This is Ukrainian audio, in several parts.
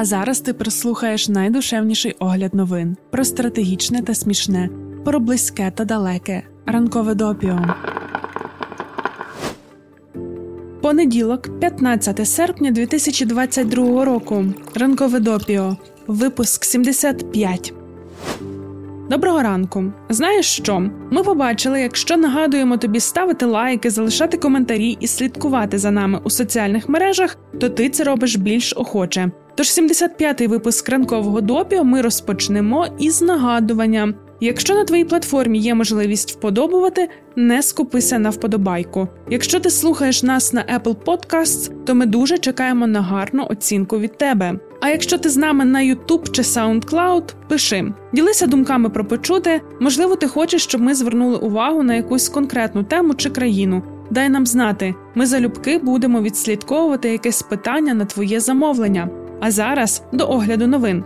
А зараз ти прослухаєш найдушевніший огляд новин. Про стратегічне та смішне, про близьке та далеке. Ранкове допіо. Понеділок, 15 серпня 2022 року. Ранкове допіо. Випуск 75. Доброго ранку. Знаєш що? Ми побачили, якщо нагадуємо тобі ставити лайки, залишати коментарі і слідкувати за нами у соціальних мережах, то ти це робиш більш охоче. Тож 75-й випуск ранкового допіо ми розпочнемо із нагадування. Якщо на твоїй платформі є можливість вподобувати, не скупися на вподобайку. Якщо ти слухаєш нас на Apple Podcasts, то ми дуже чекаємо на гарну оцінку від тебе. А якщо ти з нами на YouTube чи SoundCloud, пиши. Ділися думками про почуте, можливо, ти хочеш, щоб ми звернули увагу на якусь конкретну тему чи країну. Дай нам знати, ми залюбки будемо відслідковувати якесь питання на твоє замовлення. А зараз до огляду новин.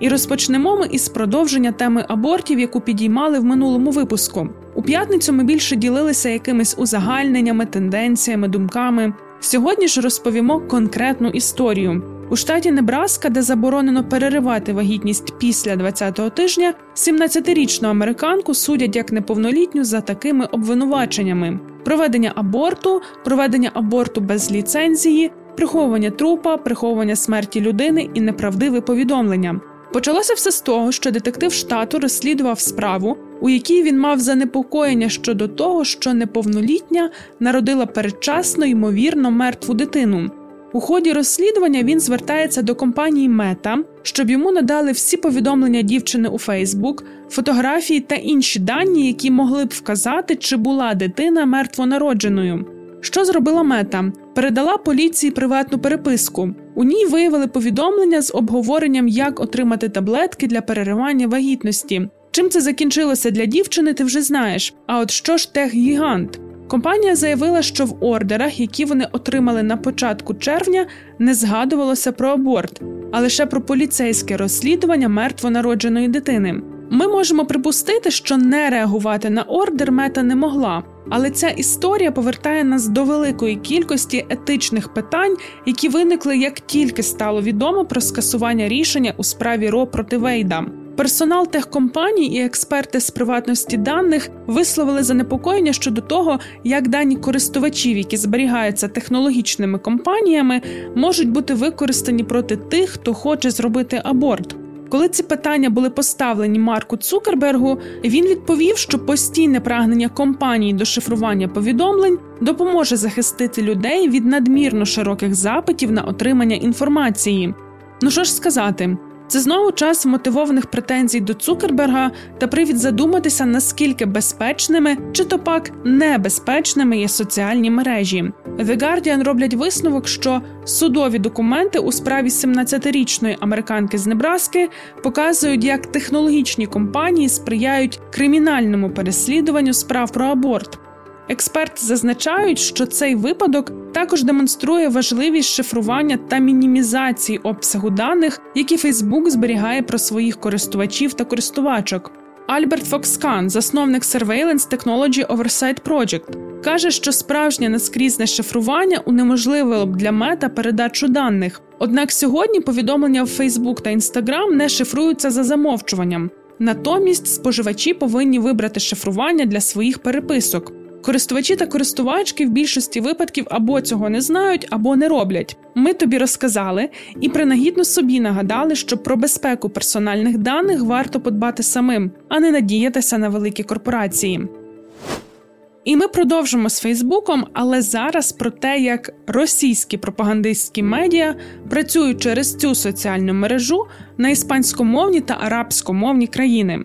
І розпочнемо ми із продовження теми абортів, яку підіймали в минулому випуску. У п'ятницю ми більше ділилися якимись узагальненнями, тенденціями, думками. Сьогодні ж розповімо конкретну історію. У штаті Небраска, де заборонено переривати вагітність після 20-го тижня, 17-річну американку судять як неповнолітню за такими обвинуваченнями. Проведення аборту без ліцензії, приховування трупа, приховування смерті людини і неправдиве повідомлення. Почалося все з того, що детектив штату розслідував справу, у якій він мав занепокоєння щодо того, що неповнолітня народила передчасно, ймовірно, мертву дитину. У ході розслідування він звертається до компанії Meta, щоб йому надали всі повідомлення дівчини у Facebook, фотографії та інші дані, які могли б вказати, чи була дитина мертвонародженою. Що зробила Meta? Передала поліції приватну переписку. У ній виявили повідомлення з обговоренням, як отримати таблетки для переривання вагітності. Чим це закінчилося для дівчини, ти вже знаєш. А от що ж техгігант? Компанія заявила, що в ордерах, які вони отримали на початку червня, не згадувалося про аборт, а лише про поліцейське розслідування мертвонародженої дитини. Ми можемо припустити, що не реагувати на ордер Мета не могла, але ця історія повертає нас до великої кількості етичних питань, які виникли, як тільки стало відомо про скасування рішення у справі Роу проти Вейда. Персонал техкомпаній і експерти з приватності даних висловили занепокоєння щодо того, як дані користувачів, які зберігаються технологічними компаніями, можуть бути використані проти тих, хто хоче зробити аборт. Коли ці питання були поставлені Марку Цукербергу, він відповів, що постійне прагнення компаній до шифрування повідомлень допоможе захистити людей від надмірно широких запитів на отримання інформації. Ну що ж сказати? Це знову час мотивованих претензій до Цукерберга та привід задуматися, наскільки безпечними чи то пак небезпечними є соціальні мережі. The Guardian роблять висновок, що судові документи у справі 17-річної американки з Небраски показують, як технологічні компанії сприяють кримінальному переслідуванню справ про аборт. Експерти зазначають, що цей випадок також демонструє важливість шифрування та мінімізації обсягу даних, які Facebook зберігає про своїх користувачів та користувачок. Альберт Фокскан, засновник Surveillance Technology Oversight Project, каже, що справжнє наскрізне шифрування унеможливило б для Meta передачу даних. Однак сьогодні повідомлення в Facebook та Instagram не шифруються за замовчуванням. Натомість споживачі повинні вибрати шифрування для своїх переписок. Користувачі та користувачки в більшості випадків або цього не знають, або не роблять. Ми тобі розказали і принагідно собі нагадали, що про безпеку персональних даних варто подбати самим, а не надіятися на великі корпорації. І ми продовжимо з Фейсбуком, але зараз про те, як російські пропагандистські медіа працюють через цю соціальну мережу на іспанськомовні та арабськомовні країни.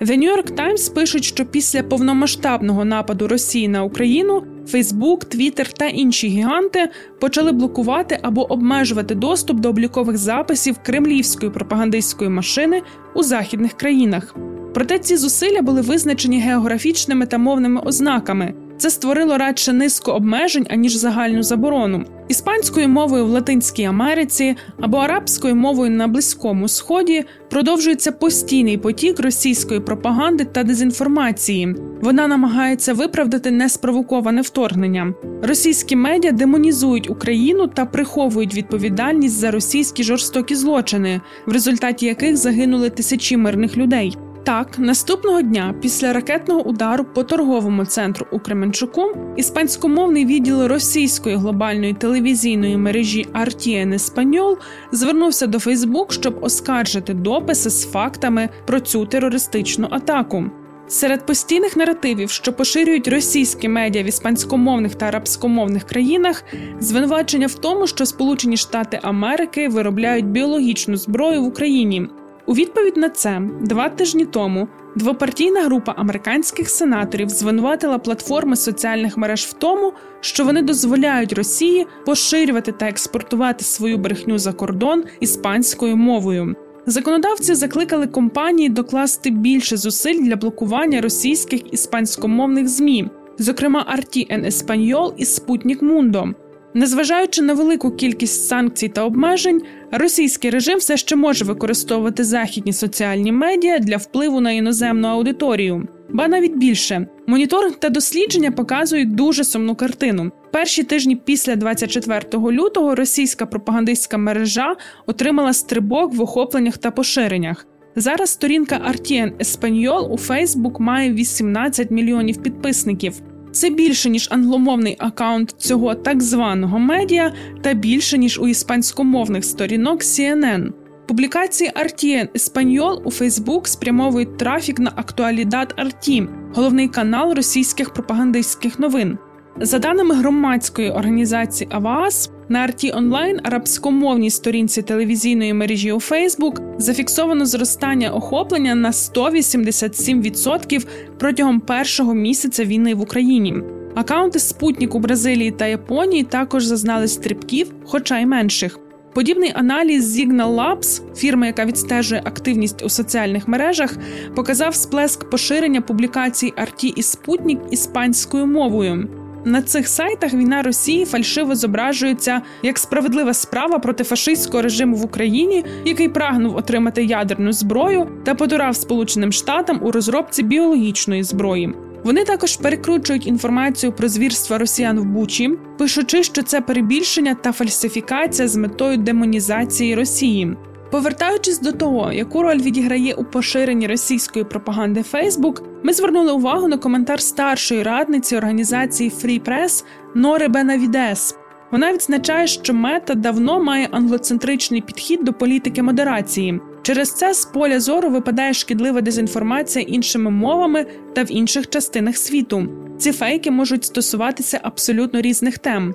The New York Times пишуть, що після повномасштабного нападу Росії на Україну Facebook, Твіттер та інші гіганти почали блокувати або обмежувати доступ до облікових записів кремлівської пропагандистської машини у західних країнах. Проте ці зусилля були визначені географічними та мовними ознаками. Це створило радше низку обмежень, аніж загальну заборону. Іспанською мовою в Латинській Америці або арабською мовою на Близькому Сході продовжується постійний потік російської пропаганди та дезінформації. Вона намагається виправдати неспровоковане вторгнення. Російські медіа демонізують Україну та приховують відповідальність за російські жорстокі злочини, в результаті яких загинули тисячі мирних людей. Так, наступного дня після ракетного удару по торговому центру у Кременчуку іспанськомовний відділ російської глобальної телевізійної мережі RT en Español звернувся до Facebook, щоб оскаржити дописи з фактами про цю терористичну атаку. Серед постійних наративів, що поширюють російські медіа в іспанськомовних та арабськомовних країнах, звинувачення в тому, що Сполучені Штати Америки виробляють біологічну зброю в Україні. У відповідь на це, 2 тижні тому, двопартійна група американських сенаторів звинуватила платформи соціальних мереж в тому, що вони дозволяють Росії поширювати та експортувати свою брехню за кордон іспанською мовою. Законодавці закликали компанії докласти більше зусиль для блокування російських іспанськомовних ЗМІ, зокрема RT en Español і Sputnik Mundo. Незважаючи на велику кількість санкцій та обмежень, російський режим все ще може використовувати західні соціальні медіа для впливу на іноземну аудиторію. Ба навіть більше. Моніторинг та дослідження показують дуже сумну картину. Перші тижні після 24 лютого російська пропагандистська мережа отримала стрибок в охопленнях та поширеннях. Зараз сторінка RT en Español у Facebook має 18 мільйонів підписників. Це більше, ніж англомовний акаунт цього так званого медіа та більше, ніж у іспанськомовних сторінок CNN. Публікації RT en Español у Facebook спрямовують трафік на Actualidad RT, головний канал російських пропагандистських новин. За даними громадської організації Avaaz, на RT онлайн арабськомовній сторінці телевізійної мережі у Facebook зафіксовано зростання охоплення на 187% протягом першого місяця війни в Україні. Акаунти Спутник у Бразилії та Японії також зазнали стрибків, хоча й менших. Подібний аналіз Signal Labs, фірми, яка відстежує активність у соціальних мережах, показав сплеск поширення публікацій RT і Спутник іспанською мовою. На цих сайтах війна Росії фальшиво зображується як справедлива справа проти фашистського режиму в Україні, який прагнув отримати ядерну зброю та подурав Сполученим Штатам у розробці біологічної зброї. Вони також перекручують інформацію про звірства росіян в Бучі, пишучи, що це перебільшення та фальсифікація з метою демонізації Росії. Повертаючись до того, яку роль відіграє у поширенні російської пропаганди Facebook, ми звернули увагу на коментар старшої радниці організації Free Press Нори Бенавідес. Вона відзначає, що Meta давно має англоцентричний підхід до політики модерації. Через це з поля зору випадає шкідлива дезінформація іншими мовами та в інших частинах світу. Ці фейки можуть стосуватися абсолютно різних тем.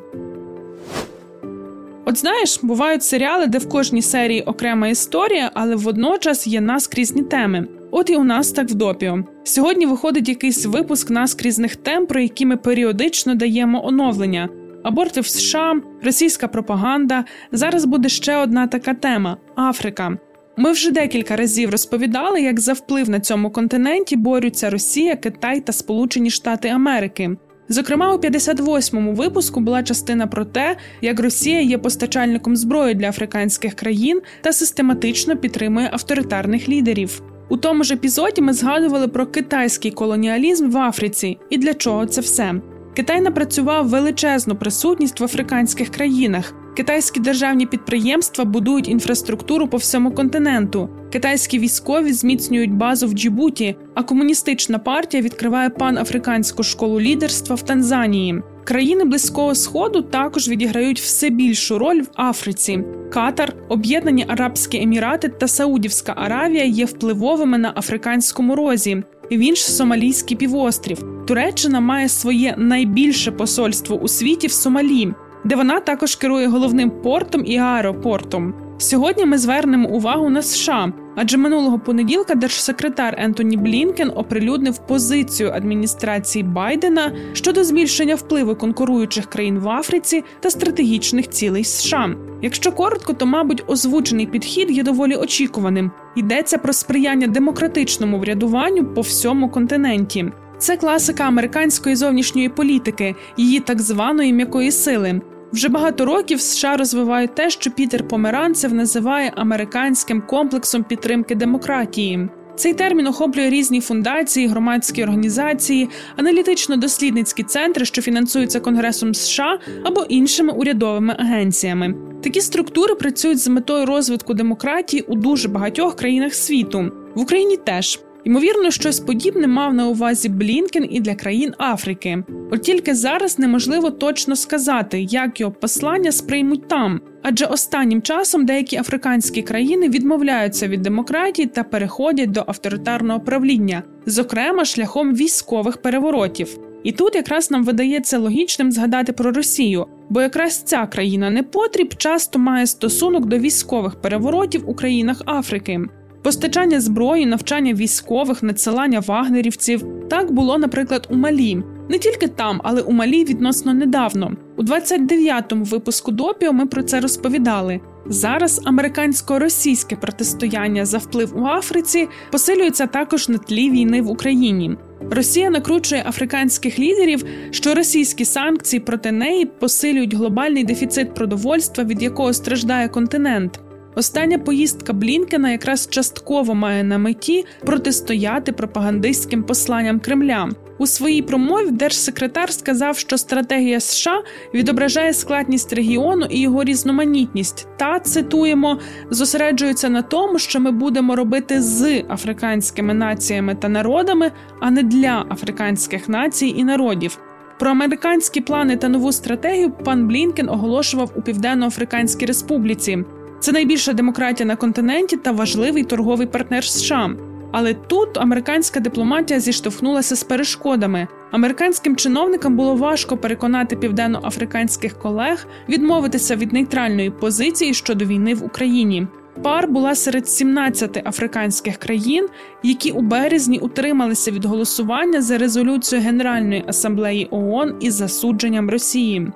От знаєш, бувають серіали, де в кожній серії окрема історія, але водночас є наскрізні теми. От і у нас так в допіо. Сьогодні виходить якийсь випуск наскрізних тем, про які ми періодично даємо оновлення. Аборти в США, російська пропаганда. Зараз буде ще одна така тема – Африка. Ми вже декілька разів розповідали, як за вплив на цьому континенті борються Росія, Китай та Сполучені Штати Америки. Зокрема, у 58-му випуску була частина про те, як Росія є постачальником зброї для африканських країн та систематично підтримує авторитарних лідерів. У тому ж епізоді ми згадували про китайський колоніалізм в Африці і для чого це все. Китай напрацював величезну присутність в африканських країнах. Китайські державні підприємства будують інфраструктуру по всьому континенту. Китайські військові зміцнюють базу в Джибуті, а комуністична партія відкриває панафриканську школу лідерства в Танзанії. Країни Близького Сходу також відіграють все більшу роль в Африці. Катар, Об'єднані Арабські Емірати та Саудівська Аравія є впливовими на африканському розі. Він ж Сомалійський півострів. Туреччина має своє найбільше посольство у світі в Сомалі, де вона також керує головним портом і аеропортом. Сьогодні ми звернемо увагу на США, адже минулого понеділка держсекретар Ентоні Блінкен оприлюднив позицію адміністрації Байдена щодо збільшення впливу конкуруючих країн в Африці та стратегічних цілей США. Якщо коротко, то, мабуть, озвучений підхід є доволі очікуваним. Йдеться про сприяння демократичному врядуванню по всьому континенті. Це класика американської зовнішньої політики, її так званої «м'якої сили». Вже багато років США розвивають те, що Пітер Померанцев називає американським комплексом підтримки демократії. Цей термін охоплює різні фундації, громадські організації, аналітично-дослідницькі центри, що фінансуються Конгресом США або іншими урядовими агенціями. Такі структури працюють з метою розвитку демократії у дуже багатьох країнах світу. В Україні теж. Ймовірно, щось подібне мав на увазі Блінкен і для країн Африки. От тільки зараз неможливо точно сказати, як його послання сприймуть там. Адже останнім часом деякі африканські країни відмовляються від демократії та переходять до авторитарного правління, зокрема шляхом військових переворотів. І тут якраз нам видається логічним згадати про Росію, бо якраз ця країна-непотріб часто має стосунок до військових переворотів у країнах Африки. Постачання зброї, навчання військових, надсилання вагнерівців – так було, наприклад, у Малі. Не тільки там, але у Малі відносно недавно. У 29-му випуску «Допіо» ми про це розповідали. Зараз американсько-російське протистояння за вплив у Африці посилюється також на тлі війни в Україні. Росія накручує африканських лідерів, що російські санкції проти неї посилюють глобальний дефіцит продовольства, від якого страждає континент. Остання поїздка Блінкена якраз частково має на меті протистояти пропагандистським посланням Кремля. У своїй промові держсекретар сказав, що стратегія США відображає складність регіону і його різноманітність та, цитуємо, «зосереджується на тому, що ми будемо робити з африканськими націями та народами, а не для африканських націй і народів». Про американські плани та нову стратегію пан Блінкен оголошував у Південно-Африканській республіці. Це найбільша демократія на континенті та важливий торговий партнер США. Але тут американська дипломатія зіштовхнулася з перешкодами. Американським чиновникам було важко переконати південноафриканських колег відмовитися від нейтральної позиції щодо війни в Україні. ПАР була серед 17 африканських країн, які у березні утрималися від голосування за резолюцію Генеральної асамблеї ООН із засудженням Росії.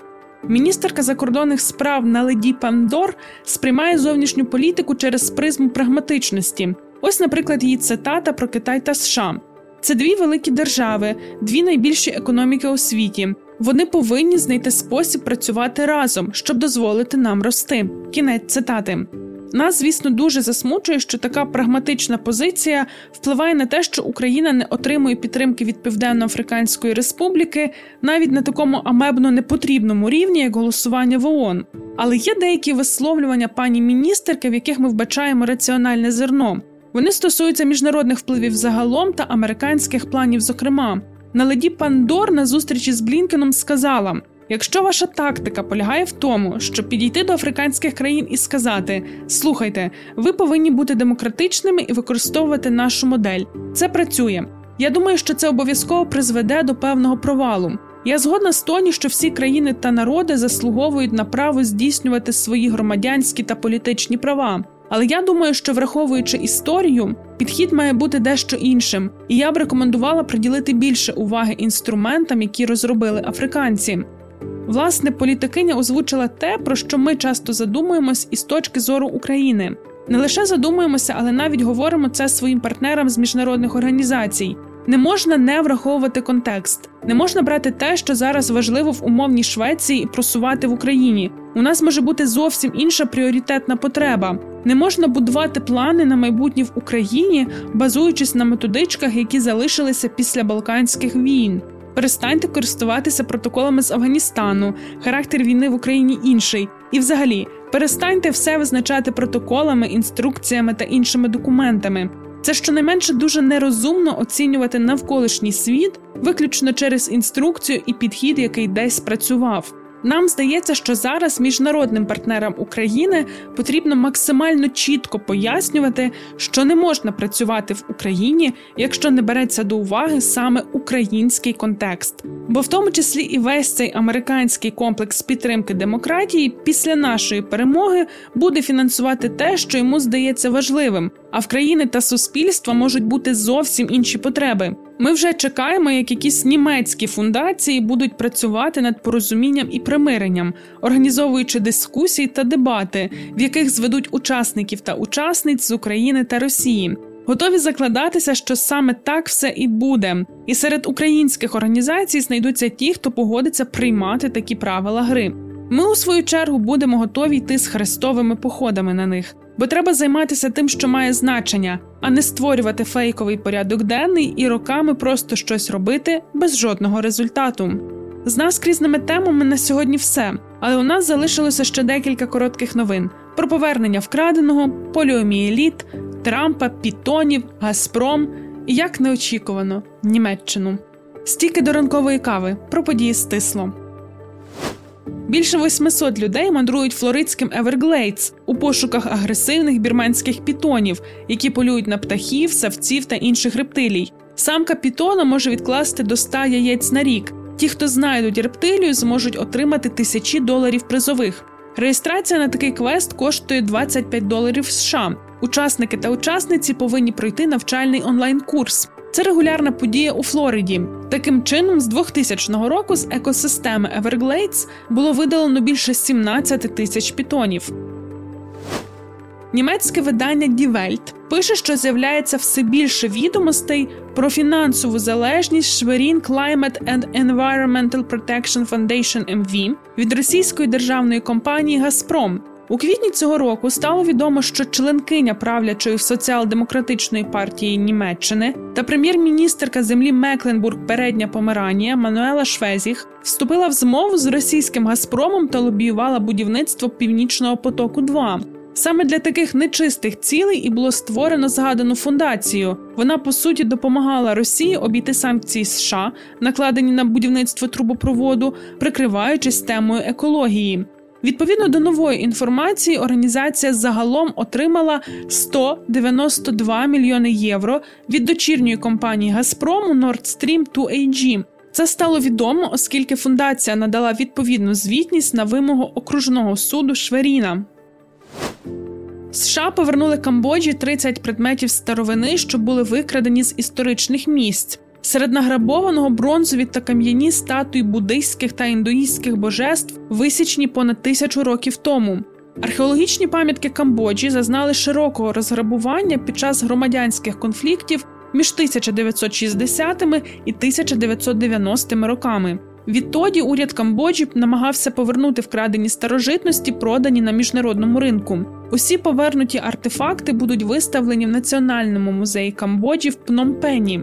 Міністерка закордонних справ Наледі Пандор сприймає зовнішню політику через призму прагматичності. Ось, наприклад, її цитата про Китай та США. «Це дві великі держави, дві найбільші економіки у світі. Вони повинні знайти спосіб працювати разом, щоб дозволити нам рости». Кінець цитати. Нас, звісно, дуже засмучує, що така прагматична позиція впливає на те, що Україна не отримує підтримки від Південно-Африканської Республіки навіть на такому амебно непотрібному рівні, як голосування в ООН. Але є деякі висловлювання пані міністерки, в яких ми вбачаємо раціональне зерно. Вони стосуються міжнародних впливів загалом та американських планів зокрема. Наледі Пандор на зустрічі з Блінкеном сказала: «Якщо ваша тактика полягає в тому, щоб підійти до африканських країн і сказати «Слухайте, ви повинні бути демократичними і використовувати нашу модель. Це працює. Я думаю, що це обов'язково призведе до певного провалу. Я згодна з Тоні, що всі країни та народи заслуговують на право здійснювати свої громадянські та політичні права. Але я думаю, що враховуючи історію, підхід має бути дещо іншим. І я б рекомендувала приділити більше уваги інструментам, які розробили африканці». Власне, політикиня озвучила те, про що ми часто задумуємось із точки зору України. Не лише задумуємося, але навіть говоримо це своїм партнерам з міжнародних організацій. Не можна не враховувати контекст. Не можна брати те, що зараз важливо в умовній Швеції і просувати в Україні. У нас може бути зовсім інша пріоритетна потреба. Не можна будувати плани на майбутнє в Україні, базуючись на методичках, які залишилися після Балканських війн. Перестаньте користуватися протоколами з Афганістану, характер війни в Україні інший. І взагалі, перестаньте все визначати протоколами, інструкціями та іншими документами. Це щонайменше дуже нерозумно оцінювати навколишній світ, виключно через інструкцію і підхід, який десь працював. Нам здається, що зараз міжнародним партнерам України потрібно максимально чітко пояснювати, що не можна працювати в Україні, якщо не береться до уваги саме український контекст. Бо в тому числі і весь цей американський комплекс підтримки демократії після нашої перемоги буде фінансувати те, що йому здається важливим, а в країни та суспільства можуть бути зовсім інші потреби. Ми вже чекаємо, як якісь німецькі фундації будуть працювати над порозумінням і примиренням, організовуючи дискусії та дебати, в яких зведуть учасників та учасниць з України та Росії. Готові закладатися, що саме так все і буде. І серед українських організацій знайдуться ті, хто погодиться приймати такі правила гри. Ми, у свою чергу, будемо готові йти з хрестовими походами на них. Бо треба займатися тим, що має значення, а не створювати фейковий порядок денний і роками просто щось робити без жодного результату. З наскрізними темами на сьогодні все, але у нас залишилося ще декілька коротких новин. Про повернення вкраденого, поліомієліт, Трампа, Пітонів, Газпром і, як неочікувано, Німеччину. Стільки до ранкової кави, про події стисло. Більше 800 людей мандрують флоридським Everglades у пошуках агресивних бірменських пітонів, які полюють на птахів, савців та інших рептилій. Самка пітона може відкласти до 100 яєць на рік. Ті, хто знайдуть рептилію, зможуть отримати тисячі доларів призових. Реєстрація на такий квест коштує $25 США. Учасники та учасниці повинні пройти навчальний онлайн-курс. Це регулярна подія у Флориді. Таким чином, з 2000 року з екосистеми Everglades було видалено більше 17 тисяч пітонів. Німецьке видання Die Welt пише, що з'являється все більше відомостей про фінансову залежність Schwerin Climate and Environmental Protection Foundation (MV) від російської державної компанії «Газпром». У квітні цього року стало відомо, що членкиня правлячої соціал-демократичної партії Німеччини та прем'єр-міністерка землі Мекленбург-Передня Померанія Мануела Швезіх вступила в змову з російським «Газпромом» та лобіювала будівництво «Північного потоку-2». Саме для таких нечистих цілей і було створено згадану фундацію. Вона, по суті, допомагала Росії обійти санкції США, накладені на будівництво трубопроводу, прикриваючись темою екології. Відповідно до нової інформації, організація загалом отримала 192 мільйони євро від дочірньої компанії «Газпрому» Nord Stream 2 AG. Це стало відомо, оскільки фундація надала відповідну звітність на вимогу окружного суду Шверіна. США повернули Камбоджі 30 предметів старовини, що були викрадені з історичних місць. Серед награбованого бронзові та кам'яні статуї буддийських та індуїстських божеств, висічені понад 1000 років тому. Археологічні пам'ятки Камбоджі зазнали широкого розграбування під час громадянських конфліктів між 1960 і 1990 роками. Відтоді уряд Камбоджі намагався повернути вкрадені старожитності, продані на міжнародному ринку. Усі повернуті артефакти будуть виставлені в Національному музеї Камбоджі в Пномпені.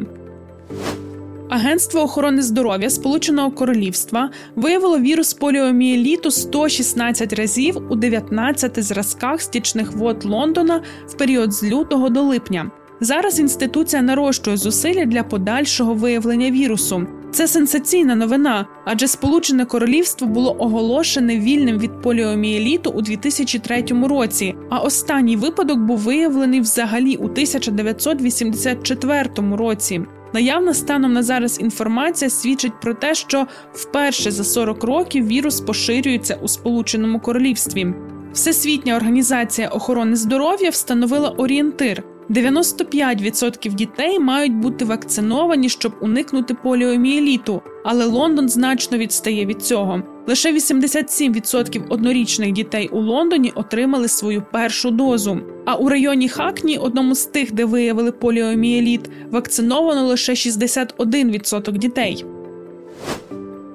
Агентство охорони здоров'я Сполученого Королівства виявило вірус поліомієліту 116 разів у 19 зразках стічних вод Лондона в період з лютого до липня. Зараз інституція нарощує зусилля для подальшого виявлення вірусу. Це сенсаційна новина, адже Сполучене Королівство було оголошене вільним від поліомієліту у 2003 році, а останній випадок був виявлений взагалі у 1984 році. Наявна станом на зараз інформація свідчить про те, що вперше за 40 років вірус поширюється у Сполученому Королівстві. Всесвітня організація охорони здоров'я встановила орієнтир – 95% дітей мають бути вакциновані, щоб уникнути поліомієліту, але Лондон значно відстає від цього. Лише 87% однорічних дітей у Лондоні отримали свою першу дозу. А у районі Хакні, одному з тих, де виявили поліомієліт, вакциновано лише 61% дітей.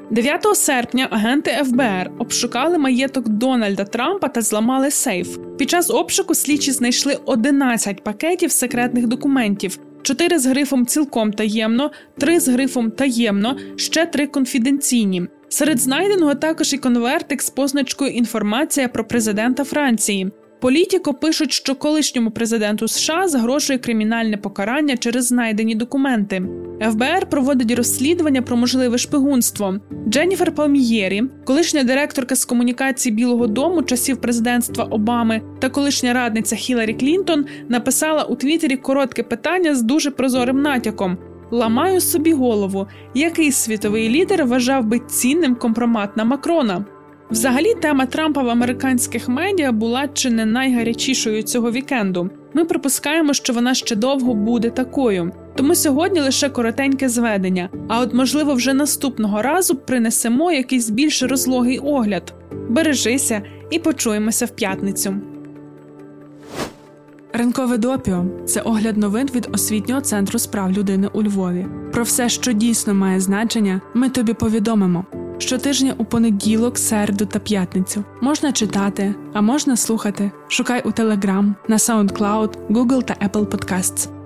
9 серпня агенти ФБР обшукали маєток Дональда Трампа та зламали сейф. Під час обшуку слідчі знайшли 11 пакетів секретних документів. 4 з грифом «Цілком таємно», 3 з грифом «Таємно», ще 3 конфіденційні. Серед знайденого також і конвертик з позначкою «Інформація про президента Франції». Політіко пишуть, що колишньому президенту США загрожує кримінальне покарання через знайдені документи. ФБР проводить розслідування про можливе шпигунство. Дженніфер Палмієрі, колишня директорка з комунікацій Білого дому часів президентства Обами та колишня радниця Хіларі Клінтон, написала у Твіттері коротке питання з дуже прозорим натяком. «Ламаю собі голову. Який світовий лідер вважав би цінним компромат на Макрона?» Взагалі, тема Трампа в американських медіа була чи не найгарячішою цього вікенду. Ми припускаємо, що вона ще довго буде такою. Тому сьогодні лише коротеньке зведення. А от, можливо, вже наступного разу принесемо якийсь більш розлогий огляд. Бережися і почуємося в п'ятницю. Ранкове допіо – це огляд новин від Освітнього центру з прав людини у Львові. Про все, що дійсно має значення, ми тобі повідомимо. Щотижня у понеділок, середу та п'ятницю. Можна читати, а можна слухати. Шукай у Telegram, на SoundCloud, Google та Apple Podcasts.